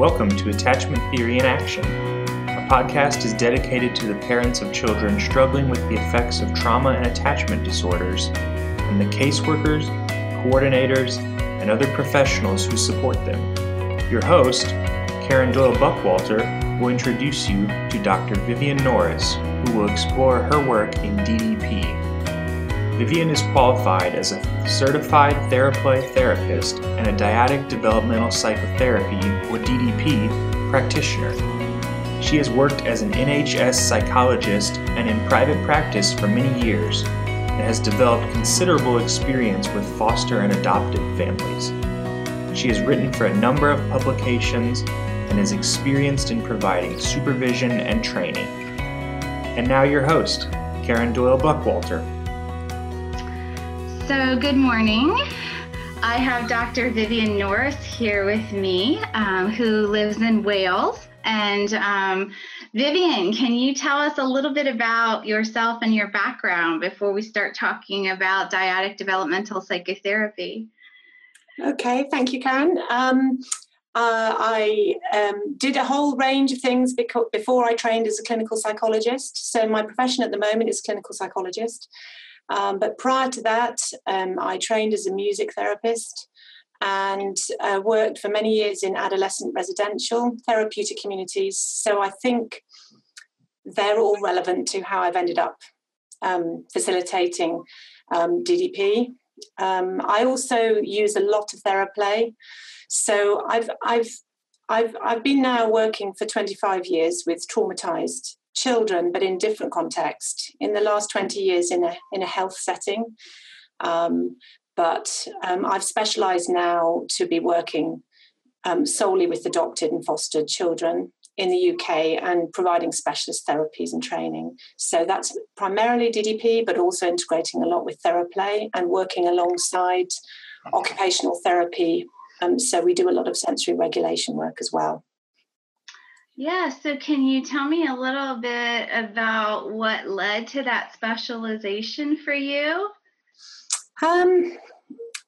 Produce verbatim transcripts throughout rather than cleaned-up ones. Welcome to Attachment Theory in Action. Our podcast is dedicated to the parents of children struggling with the effects of trauma and attachment disorders, and the caseworkers, coordinators, and other professionals who support them. Your host, Karen Doyle Buckwalter, will introduce you to Doctor Vivian Norris, who will explore her work in D D P. Vivian is qualified as a certified TheraPlay therapist and a dyadic developmental psychotherapy, or D D P, practitioner. She has worked as an N H S psychologist and in private practice for many years, and has developed considerable experience with foster and adoptive families. She has written for a number of publications and is experienced in providing supervision and training. And now your host, Karen Doyle Buckwalter. So good morning. I have Doctor Vivian Norris here with me, um, who lives in Wales. And um, Vivian, can you tell us a little bit about yourself and your background before we start talking about dyadic developmental psychotherapy? Okay, thank you, Karen. Um, uh, I um, did a whole range of things beca- before I trained as a clinical psychologist. So my profession at the moment is clinical psychologist. Um, but prior to that, um, I trained as a music therapist and uh, worked for many years in adolescent residential therapeutic communities. So I think they're all relevant to how I've ended up um, facilitating um, D D P. Um, I also use a lot of TheraPlay. So I've I've I've I've been now working for twenty-five years with traumatized children, but in different context. In the last twenty years in a in a health setting, um, but um, I've specialised now to be working um, solely with adopted and fostered children in the U K and providing specialist therapies and training. So that's primarily D D P, but also integrating a lot with TheraPlay and working alongside occupational therapy. Um, so we do a lot of sensory regulation work as well. Yeah, so can you tell me a little bit about what led to that specialization for you? Um,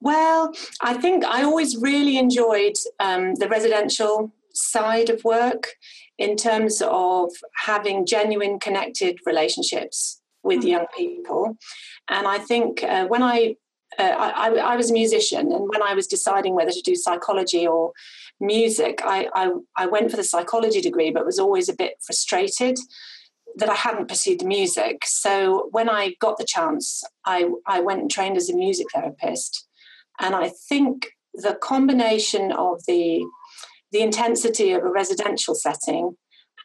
well, I think I always really enjoyed um, the residential side of work in terms of having genuine connected relationships with mm-hmm. young people. And I think uh, when I, uh, I, I was a musician, and when I was deciding whether to do psychology or music, I, I I went for the psychology degree, but was always a bit frustrated that I hadn't pursued the music. So when I got the chance, I, I went and trained as a music therapist. And I think the combination of the the intensity of a residential setting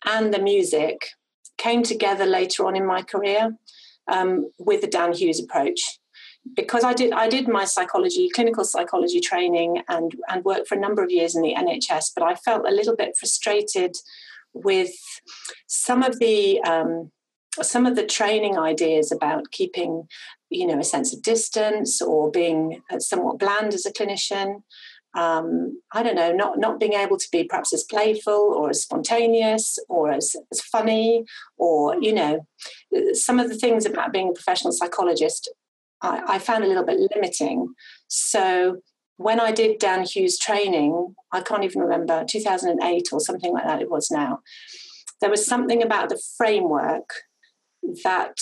and the music came together later on in my career um, with the Dan Hughes approach. Because I did I did my psychology, clinical psychology training and, and worked for a number of years in the N H S, but I felt a little bit frustrated with some of the um, some of the training ideas about keeping, you know, a sense of distance or being somewhat bland as a clinician. Um, I don't know, not, not being able to be perhaps as playful or as spontaneous or as, as funny, or, you know, some of the things about being a professional psychologist I found a little bit limiting. So when I did Dan Hughes training, I can't even remember, two thousand eight or something like that it was now, there was something about the framework that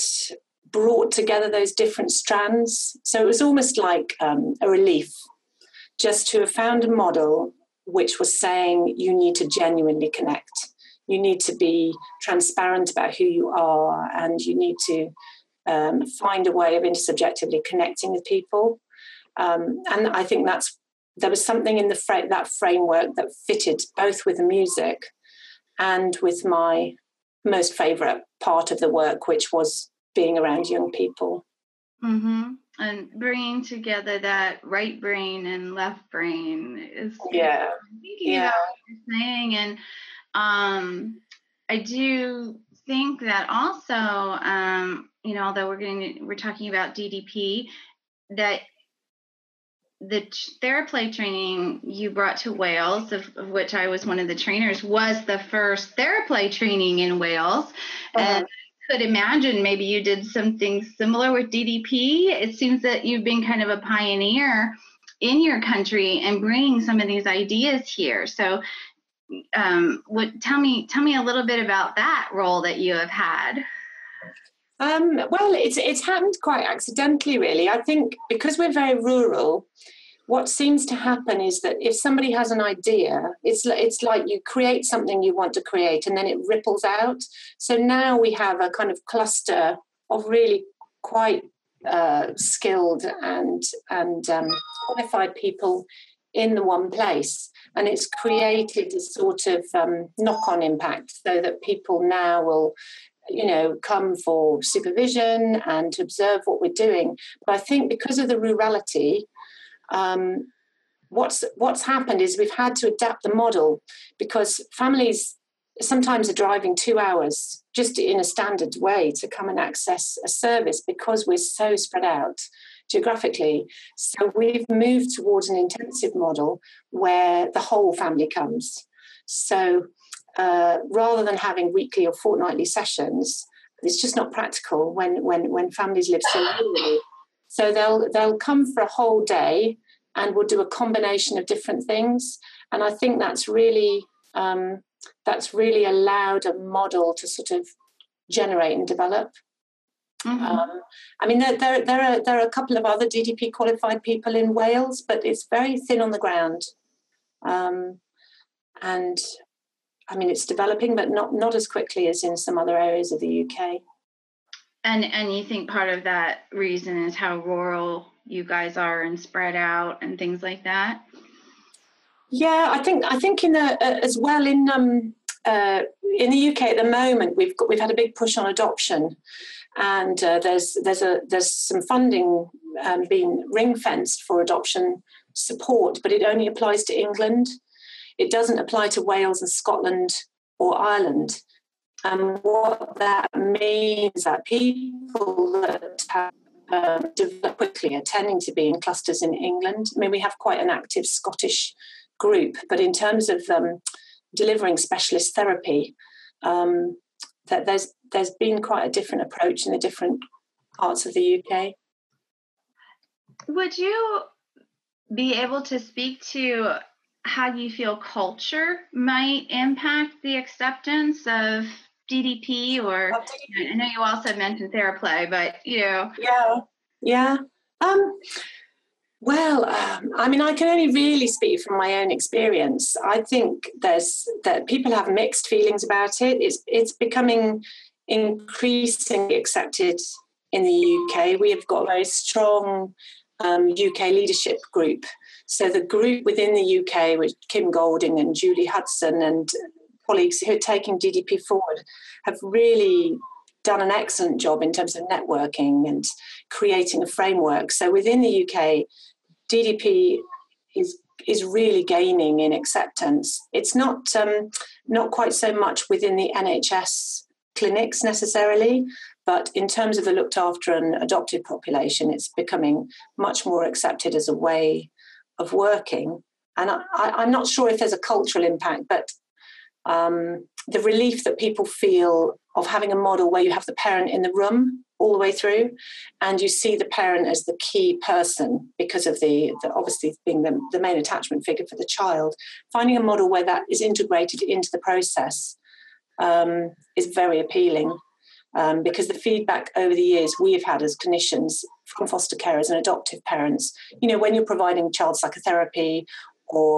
brought together those different strands. So it was almost like um, a relief just to have found a model which was saying you need to genuinely connect. You need to be transparent about who you are, and you need to Um, find a way of intersubjectively connecting with people. Um, and I think that's there was something in the fra- that framework that fitted both with the music and with my most favourite part of the work, which was being around young people. Mm-hmm. And bringing together that right brain and left brain is yeah. thinking yeah. about what you're saying. And um, I do think that also, um, you know, although we're going to, we're talking about D D P, that the TheraPlay training you brought to Wales, of, of which I was one of the trainers, was the first TheraPlay training in Wales. Uh-huh. And I could imagine maybe you did something similar with D D P. It seems that you've been kind of a pioneer in your country and bringing some of these ideas here. So um, what, tell me, tell me a little bit about that role that you have had. Um, well, it's, it's happened quite accidentally, really. I think because we're very rural, what seems to happen is that if somebody has an idea, it's, it's like you create something you want to create and then it ripples out. So now we have a kind of cluster of really quite uh, skilled and, and um, qualified people in the one place. And it's created a sort of um, knock-on impact so that people now will, you know, come for supervision and to observe what we're doing. But I think because of the rurality, um, what's what's happened is we've had to adapt the model because families sometimes are driving two hours just in a standard way to come and access a service because we're so spread out geographically. So we've moved towards an intensive model where the whole family comes. So uh, rather than having weekly or fortnightly sessions, it's just not practical when when when families live so rurally. So they'll they'll come for a whole day and we'll do a combination of different things. And I think that's really um, that's really allowed a model to sort of generate and develop. Mm-hmm. Um, I mean, there, there, there, are, there are a couple of other D D P qualified people in Wales, but it's very thin on the ground. Um, and, I mean, it's developing, but not, not as quickly as in some other areas of the U K. And and you think part of that reason is how rural you guys are and spread out and things like that? Yeah, I think I think in the uh, as well in um uh, in the U K at the moment we've got, we've had a big push on adoption, and uh, there's there's a there's some funding um, being ring fenced for adoption support, but it only applies to England. It doesn't apply to Wales and Scotland or Ireland. And what that means is that people that have uh, developed quickly are tending to be in clusters in England. I mean, we have quite an active Scottish group, but in terms of um, delivering specialist therapy, um, that there's there's been quite a different approach in the different parts of the U K. Would you be able to speak to how you feel culture might impact the acceptance of D D P, or I know you also mentioned TheraPlay, but you know. Yeah, yeah. Um, well, um, I mean, I can only really speak from my own experience. I think there's that people have mixed feelings about it. It's it's becoming increasingly accepted in the U K. We have got a very strong um, U K leadership group. So the group within the U K, which Kim Golding and Julie Hudson and colleagues who are taking D D P forward have really done an excellent job in terms of networking and creating a framework. So within the U K, D D P is is really gaining in acceptance. It's not um, not quite so much within the N H S clinics necessarily, but in terms of the looked after and adopted population, it's becoming much more accepted as a way of working. And I, I, I'm not sure if there's a cultural impact, but Um, the relief that people feel of having a model where you have the parent in the room all the way through and you see the parent as the key person because of the, the obviously being the, the main attachment figure for the child, finding a model where that is integrated into the process um, is very appealing um, because the feedback over the years we've had as clinicians from foster carers and adoptive parents, you know, when you're providing child psychotherapy or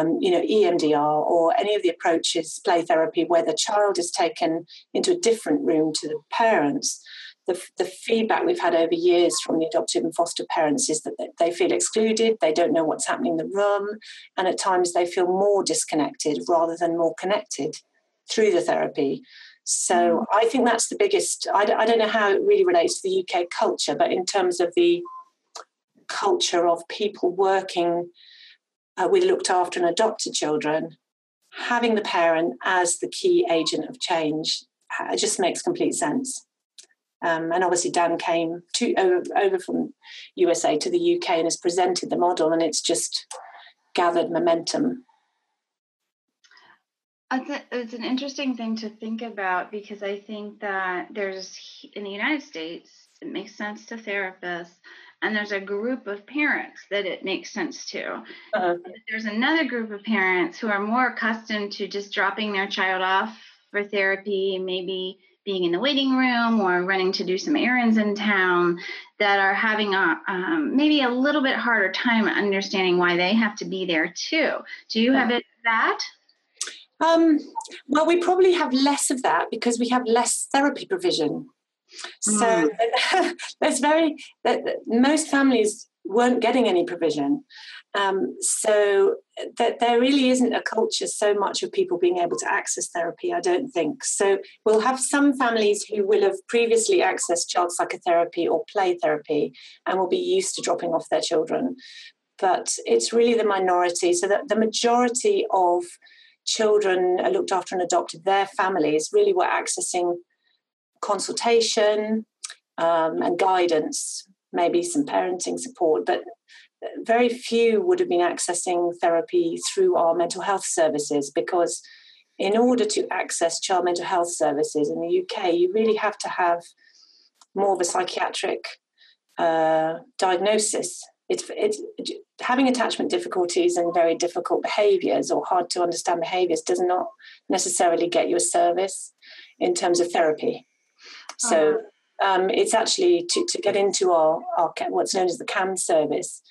Um, you know, E M D R or any of the approaches, play therapy, where the child is taken into a different room to the parents, the, the feedback we've had over years from the adoptive and foster parents is that they feel excluded, they don't know what's happening in the room, and at times they feel more disconnected rather than more connected through the therapy. So I think that's the biggest, I, I don't know how it really relates to the U K culture, but in terms of the culture of people working Uh, with looked after and adopted children, having the parent as the key agent of change uh, just makes complete sense. Um, and obviously Dan came to, over, over from U S A to the U K and has presented the model, and it's just gathered momentum. It's an interesting thing to think about because I think that there's, in the United States, it makes sense to therapists. and there's a group of parents that it makes sense to. Uh-huh. There's another group of parents who are more accustomed to just dropping their child off for therapy, maybe being in the waiting room or running to do some errands in town, that are having a um, maybe a little bit harder time understanding why they have to be there too. Do you have it that? Um, well, we probably have less of that because we have less therapy provision. So mm. there's very, most families weren't getting any provision. Um, so that there really isn't a culture so much of people being able to access therapy, I don't think. So we'll have some families who will have previously accessed child psychotherapy or play therapy and will be used to dropping off their children. But it's really the minority. So that the majority of children are looked after and adopted, their families really were accessing consultation um, and guidance, maybe some parenting support, but very few would have been accessing therapy through our mental health services, because in order to access child mental health services in the U K, you really have to have more of a psychiatric uh, diagnosis. It's, it's having attachment difficulties and very difficult behaviours or hard to understand behaviours does not necessarily get you a service in terms of therapy. So um, it's actually to, to get into our, our what's known as the C A M service,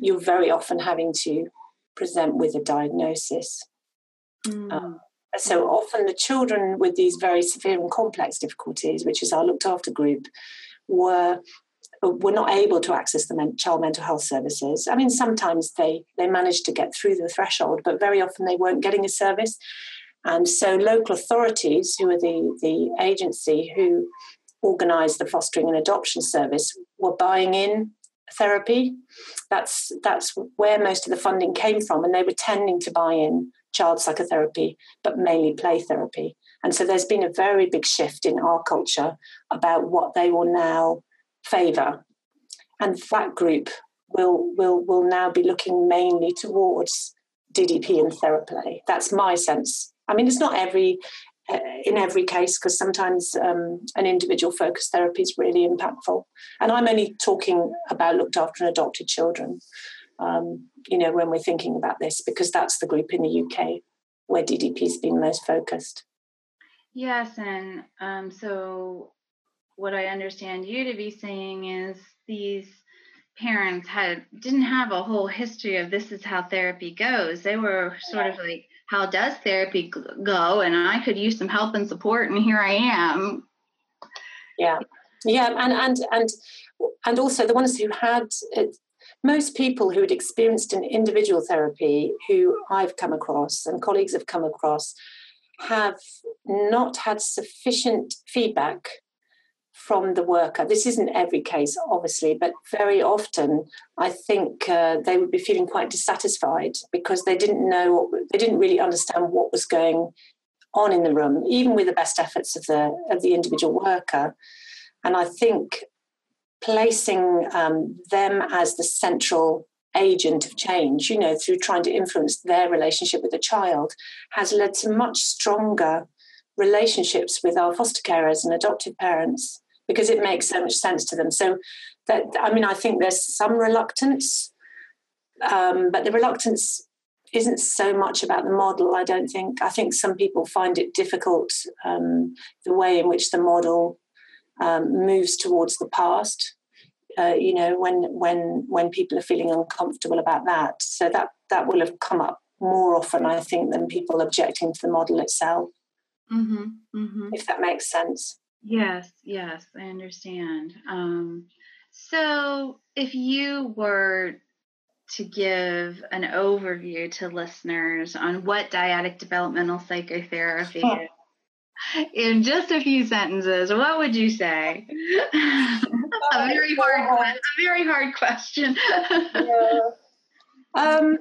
you're very often having to present with a diagnosis. Mm. Um, so often the children with these very severe and complex difficulties, which is our looked after group, were were not able to access the men, child mental health services. I mean, sometimes they, they managed to get through the threshold, but very often they weren't getting a service. And so local authorities, who are the, the agency who organised the fostering and adoption service, were buying in therapy. That's, that's where most of the funding came from, and they were tending to buy in child psychotherapy, but mainly play therapy. And so there's been a very big shift in our culture about what they will now favour. And that group will, will, will now be looking mainly towards D D P and TheraPlay. That's my sense. I mean, it's not every uh, in every case, because sometimes um, an individual focused therapy is really impactful. And I'm only talking about looked after and adopted children, um, you know, when we're thinking about this, because that's the group in the U K where D D P has been most focused. Yes, and um, so what I understand you to be saying is these parents had didn't have a whole history of this is how therapy goes. They were sort of like, how does therapy go? And I could use some help and support, and here I am. Yeah, yeah, and and and and also the ones who had uh, most people who had experienced an individual therapy, who I've come across and colleagues have come across, have not had sufficient feedback from the worker. This isn't every case, obviously, but very often I think uh, they would be feeling quite dissatisfied because they didn't know, what, they didn't really understand what was going on in the room, even with the best efforts of the of the individual worker. And I think placing um, them as the central agent of change, you know, through trying to influence their relationship with the child, has led to much stronger relationships with our foster carers and adoptive parents, because it makes so much sense to them. So, that I mean, I think there's some reluctance, um, but the reluctance isn't so much about the model, I don't think. I think some people find it difficult, um, the way in which the model um, moves towards the past, uh, you know, when when when people are feeling uncomfortable about that. So that, that will have come up more often, I think, than people objecting to the model itself, mm-hmm, mm-hmm. if that makes sense. Yes, yes, I understand. Um, so if you were to give an overview to listeners on what dyadic developmental psychotherapy oh. is, in just a few sentences, what would you say? Oh, a very hard, oh. a very hard question. Yeah. Um,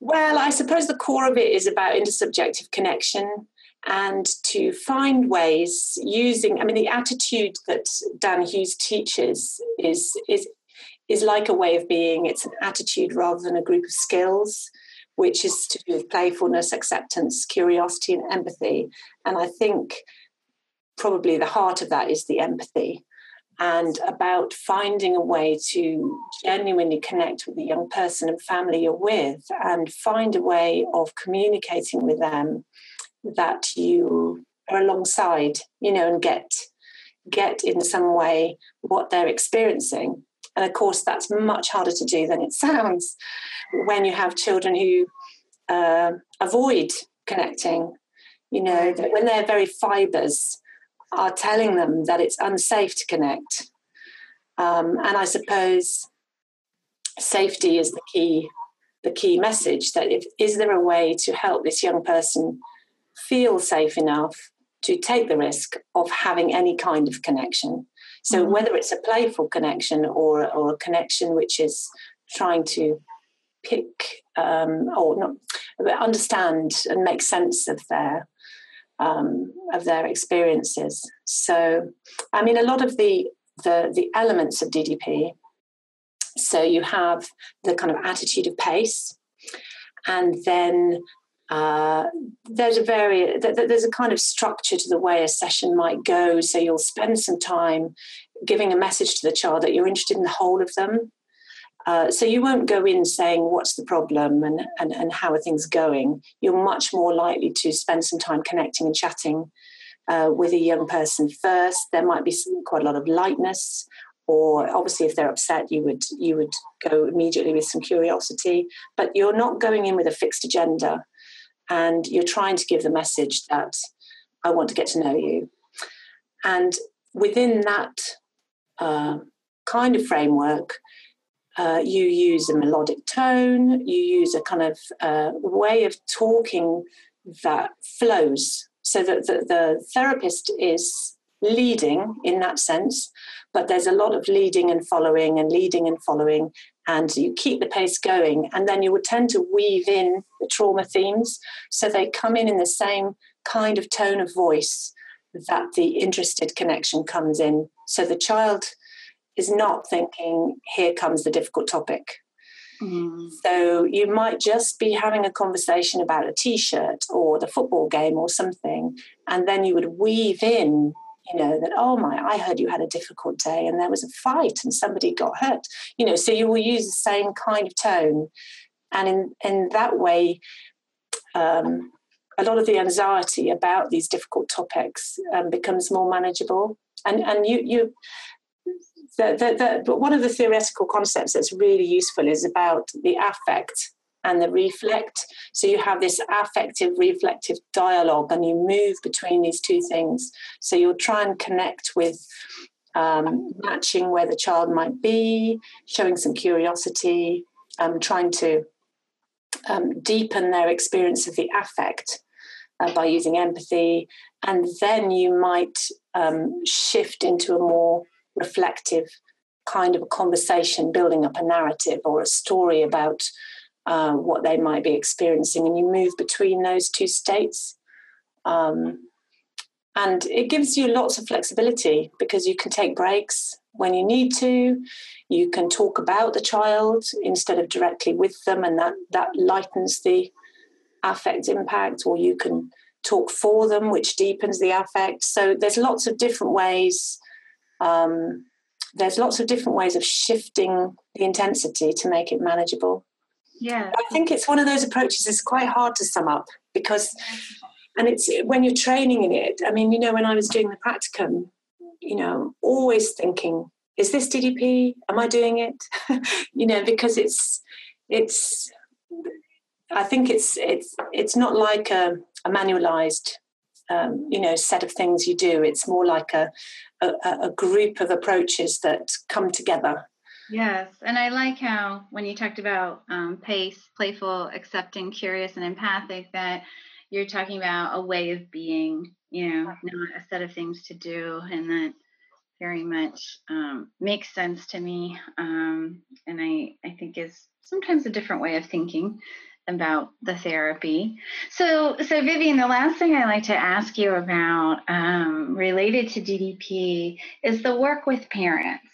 well, I suppose the core of it is about intersubjective connection, and to find ways using, I mean, the attitude that Dan Hughes teaches is, is, is like a way of being. It's an attitude rather than a group of skills, which is to do with playfulness, acceptance, curiosity, and empathy. And I think probably the heart of that is the empathy. and about finding a way to genuinely connect with the young person and family you're with, and find a way of communicating with them that you are alongside, you know, and get get in some way what they're experiencing. And of course, that's much harder to do than it sounds when you have children who uh, avoid connecting. You know, that when their very fibres are telling them that it's unsafe to connect. Um, and I suppose safety is the key, the key message, that if, is there a way to help this young person feel safe enough to take the risk of having any kind of connection? So mm-hmm. whether it's a playful connection or, or a connection which is trying to pick um, or not understand and make sense of their um, of their experiences. So, I mean, a lot of the, the the elements of D D P. So you have the kind of attitude of pace, and then uh, there's a very there's a kind of structure to the way a session might go. So you'll spend some time giving a message to the child that you're interested in the whole of them. Uh, so you won't go in saying, what's the problem and, and, and how are things going? You're much more likely to spend some time connecting and chatting uh, with a young person first. There might be some, quite a lot of lightness, or obviously if they're upset, you would you would go immediately with some curiosity. But you're not going in with a fixed agenda, and you're trying to give the message that I want to get to know you. And within that uh, kind of framework, Uh, you use a melodic tone, you use a kind of uh, way of talking that flows, so that the, the therapist is leading in that sense, but there's a lot of leading and following and leading and following, and you keep the pace going, and then you will tend to weave in the trauma themes, so they come in in the same kind of tone of voice that the interested connection comes in. So the child is not thinking, here comes the difficult topic. Mm. So you might just be having a conversation about a T-shirt or the football game or something, and then you would weave in, you know, that, oh my, I heard you had a difficult day and there was a fight and somebody got hurt. You know, so you will use the same kind of tone. And in, in that way, um, a lot of the anxiety about these difficult topics um, becomes more manageable. And, and you... you The, the, the, but one of the theoretical concepts that's really useful is about the affect and the reflect. So you have this affective, reflective dialogue, and you move between these two things. So you'll try and connect with um, matching where the child might be, showing some curiosity, um, trying to um, deepen their experience of the affect uh, by using empathy. And then you might um, shift into a more reflective kind of a conversation, building up a narrative or a story about uh, what they might be experiencing, and you move between those two states. Um, and it gives you lots of flexibility, because you can take breaks when you need to. You can talk about the child instead of directly with them, and that, that lightens the affect impact, or you can talk for them, which deepens the affect. So there's lots of different ways Um, there's lots of different ways of shifting the intensity to make it manageable. Yeah, I think it's one of those approaches that's quite hard to sum up, because, and it's when you're training in it. I mean, you know, when I was doing the practicum, you know, always thinking, is this D D P? Am I doing it? You know, because it's, it's. I think it's it's it's not like a, a manualized, um, you know, set of things you do. It's more like a A, a group of approaches that come together. Yes, and I like how when you talked about um, pace, playful, accepting, curious, and empathic, that you're talking about a way of being, you know, not a set of things to do, and that very much um, makes sense to me, um, and I, I think is sometimes a different way of thinking about the therapy. So, so Vivian, the last thing I like to ask you about um, related to D D P is the work with parents.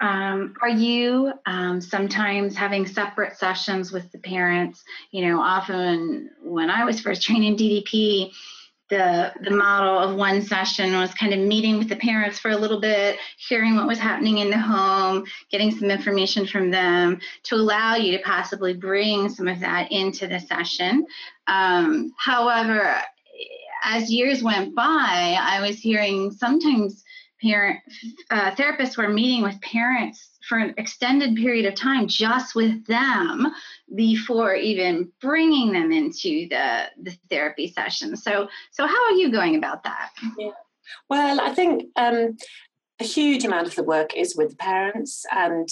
Um, are you um, sometimes having separate sessions with the parents? You know, often when I was first trained in D D P, the the model of one session was kind of meeting with the parents for a little bit, hearing what was happening in the home, getting some information from them to allow you to possibly bring some of that into the session. Um, however, as years went by, I was hearing sometimes parent uh, therapists were meeting with parents for an extended period of time just with them before even bringing them into the, the therapy session. So, so how are you going about that? Yeah. Well, I think um, a huge amount of the work is with the parents, and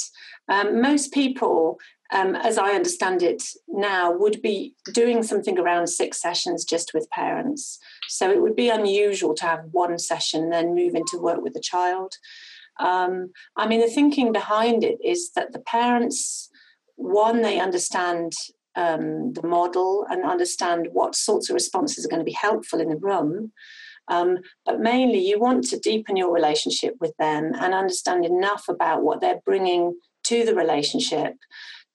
um, most people, um, as I understand it now, would be doing something around six sessions just with parents. So it would be unusual to have one session then move into work with the child. Um, I mean, the thinking behind it is that the parents, one, they understand um, the model and understand what sorts of responses are going to be helpful in the room. Um, but mainly you want to deepen your relationship with them and understand enough about what they're bringing to the relationship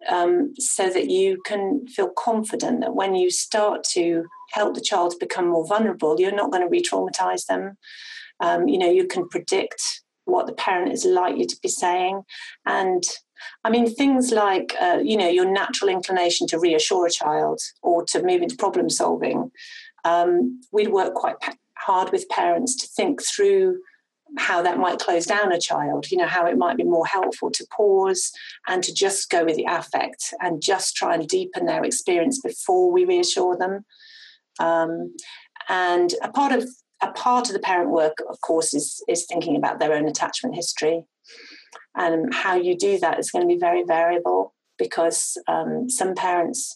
um, so that you can feel confident that when you start to help the child to become more vulnerable, you're not going to re-traumatize them. Um, you know, you can predict what the parent is likely to be saying. And I mean, things like, uh, you know, your natural inclination to reassure a child or to move into problem solving. Um, we'd work quite pa- hard with parents to think through how that might close down a child, you know, how it might be more helpful to pause and to just go with the affect and just try and deepen their experience before we reassure them. Um, and a part of A part of the parent work, of course, is, is thinking about their own attachment history. And how you do that is going to be very variable, because um, some parents,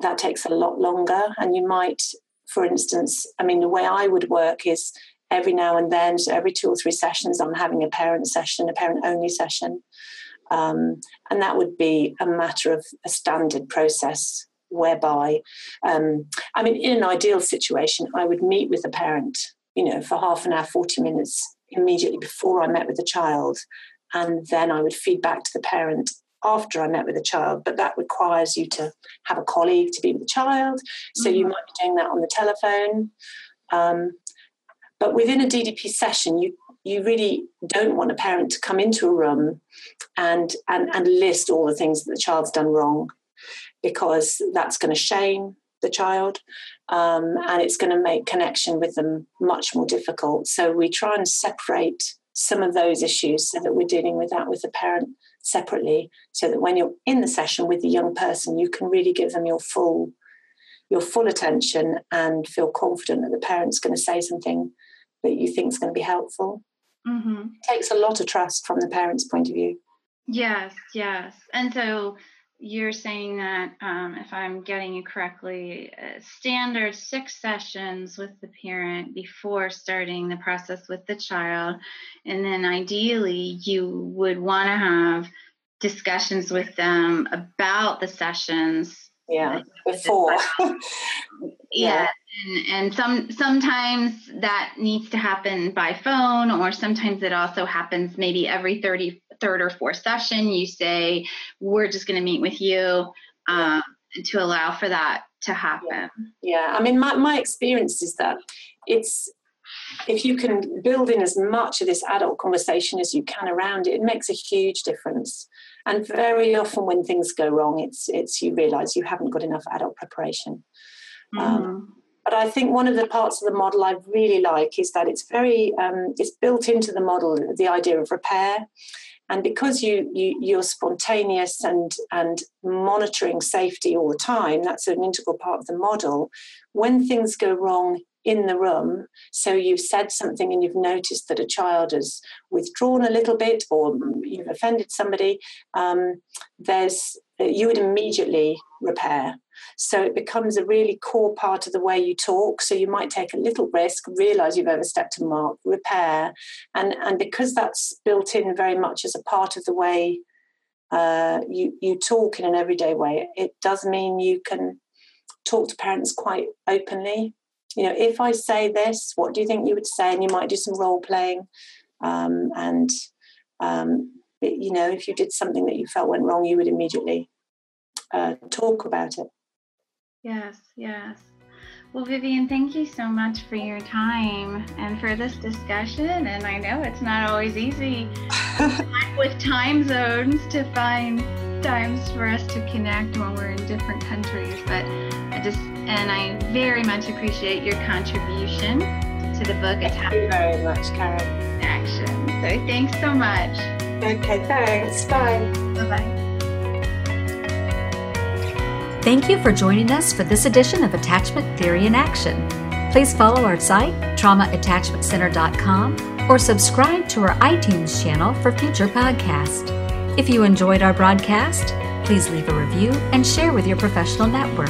that takes a lot longer. And you might, for instance, I mean, the way I would work is every now and then, so every two or three sessions, I'm having a parent session, a parent-only session. Um, and that would be a matter of a standard process, whereby, um, I mean, in an ideal situation, I would meet with the parent, you know, for half an hour, forty minutes immediately before I met with the child. And then I would feed back to the parent after I met with the child. But that requires you to have a colleague to be with the child. So mm-hmm. you might be doing that on the telephone. Um, but within a D D P session, you you really don't want a parent to come into a room and and, and list all the things that the child's done wrong, because that's going to shame the child um, and it's going to make connection with them much more difficult. So we try and separate some of those issues so that we're dealing with that with the parent separately, so that when you're in the session with the young person, you can really give them your full your full attention and feel confident that the parent's going to say something that you think is going to be helpful. Mm-hmm. It takes a lot of trust from the parent's point of view. Yes, yes. And so you're saying that, um, if I'm getting you correctly, uh, standard six sessions with the parent before starting the process with the child. And then ideally, you would want to have discussions with them about the sessions. Yeah, before. Yeah. And, and some sometimes that needs to happen by phone, or sometimes it also happens maybe every thirty third or fourth session, you say, we're just going to meet with you um, to allow for that to happen. Yeah, yeah. I mean, my, my experience is that it's, if you can build in as much of this adult conversation as you can around it, it makes a huge difference. And very often when things go wrong, it's, it's you realise you haven't got enough adult preparation. Mm-hmm. Um, but I think one of the parts of the model I really like is that it's very, um, it's built into the model, the idea of repair. And because you, you, you're spontaneous and, and monitoring safety all the time, that's an integral part of the model. When things go wrong in the room, so you've said something and you've noticed that a child has withdrawn a little bit or you've offended somebody, um, there's you would immediately repair. So it becomes a really core part of the way you talk. So you might take a little risk, realise you've overstepped a mark, repair. And, and because that's built in very much as a part of the way uh, you, you talk in an everyday way, it does mean you can talk to parents quite openly. You know, if I say this, what do you think you would say? And you might do some role playing. Um, and, um, you know, if you did something that you felt went wrong, you would immediately uh, talk about it. Yes, yes. Well, Vivian, thank you so much for your time and for this discussion. And I know it's not always easy with time zones to find times for us to connect when we're in different countries. But I just, and I very much appreciate your contribution to the book. Thank you very much, Karen. Action. So thanks so much. Okay, thanks. Bye. Bye-bye. Thank you for joining us for this edition of Attachment Theory in Action. Please follow our site, Trauma Attachment Center dot com, or subscribe to our iTunes channel for future podcasts. If you enjoyed our broadcast, please leave a review and share with your professional network.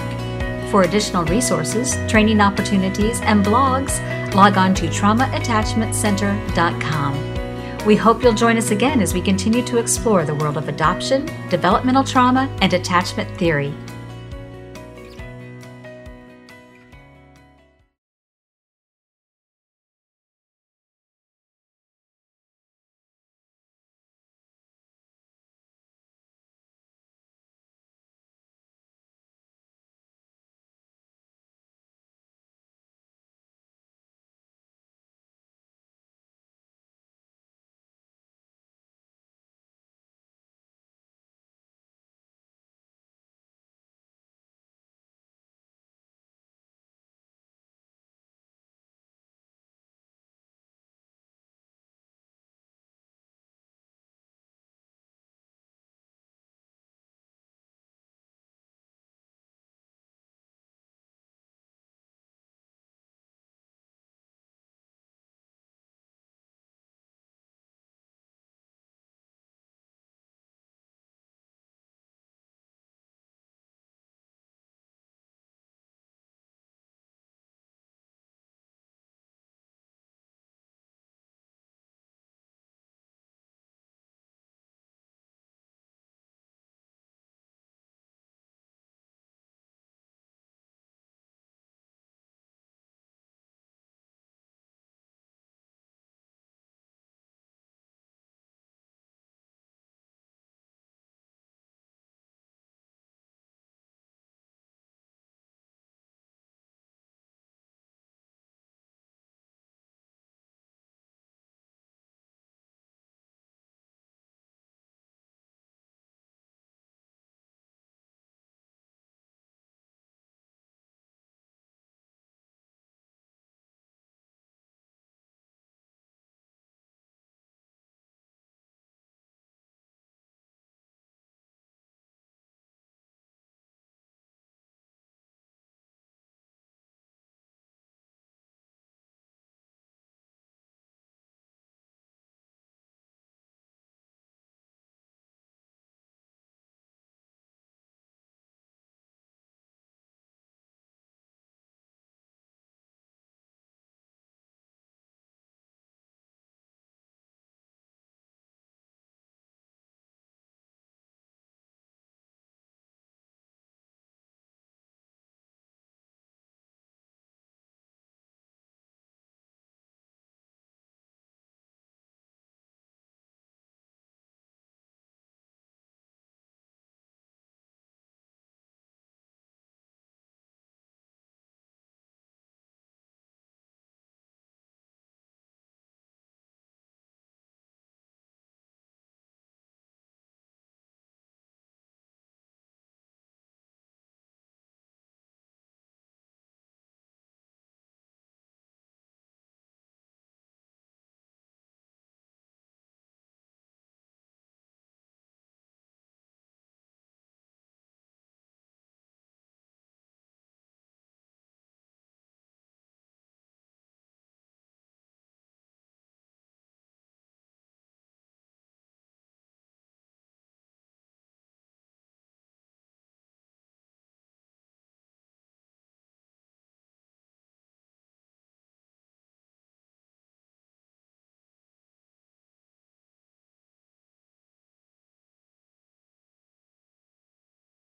For additional resources, training opportunities, and blogs, log on to Trauma Attachment Center dot com. We hope you'll join us again as we continue to explore the world of adoption, developmental trauma, and attachment theory.